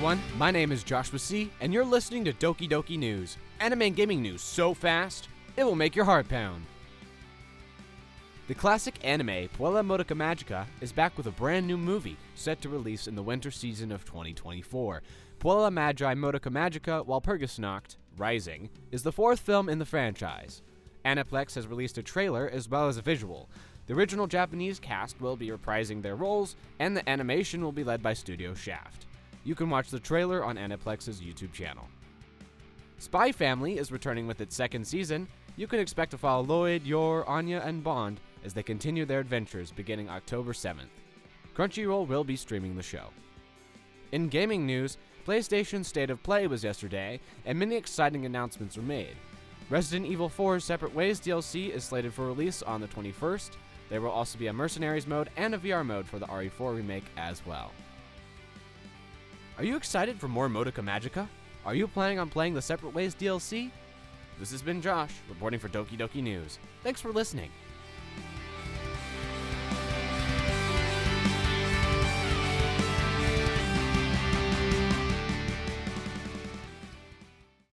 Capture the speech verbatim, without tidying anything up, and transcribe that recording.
everyone, my name is Joshua C, and you're listening to Doki Doki News, anime and gaming news so fast, it will make your heart pound. The classic anime Puella Magi Madoka is back with a brand new movie set to release in the winter season of twenty twenty-four. Puella Magi Madoka Magica: Walpurgisnacht Rising is the fourth film in the franchise. Aniplex has released a trailer as well as a visual. The original Japanese cast will be reprising their roles, and the animation will be led by Studio Shaft. You can watch the trailer on Aniplex's YouTube channel. Spy x Family is returning with its second season. You can expect to follow Lloyd, Yor, Anya, and Bond as they continue their adventures beginning October seventh. Crunchyroll will be streaming the show. In gaming news, PlayStation's State of Play was yesterday, and many exciting announcements were made. Resident Evil four's Separate Ways D L C is slated for release on the twenty-first. There will also be a Mercenaries mode and a V R mode for the R E four remake as well. Are you excited for more Madoka Magica? Are you planning on playing the Separate Ways D L C? This has been Josh, reporting for Doki Doki News. Thanks for listening.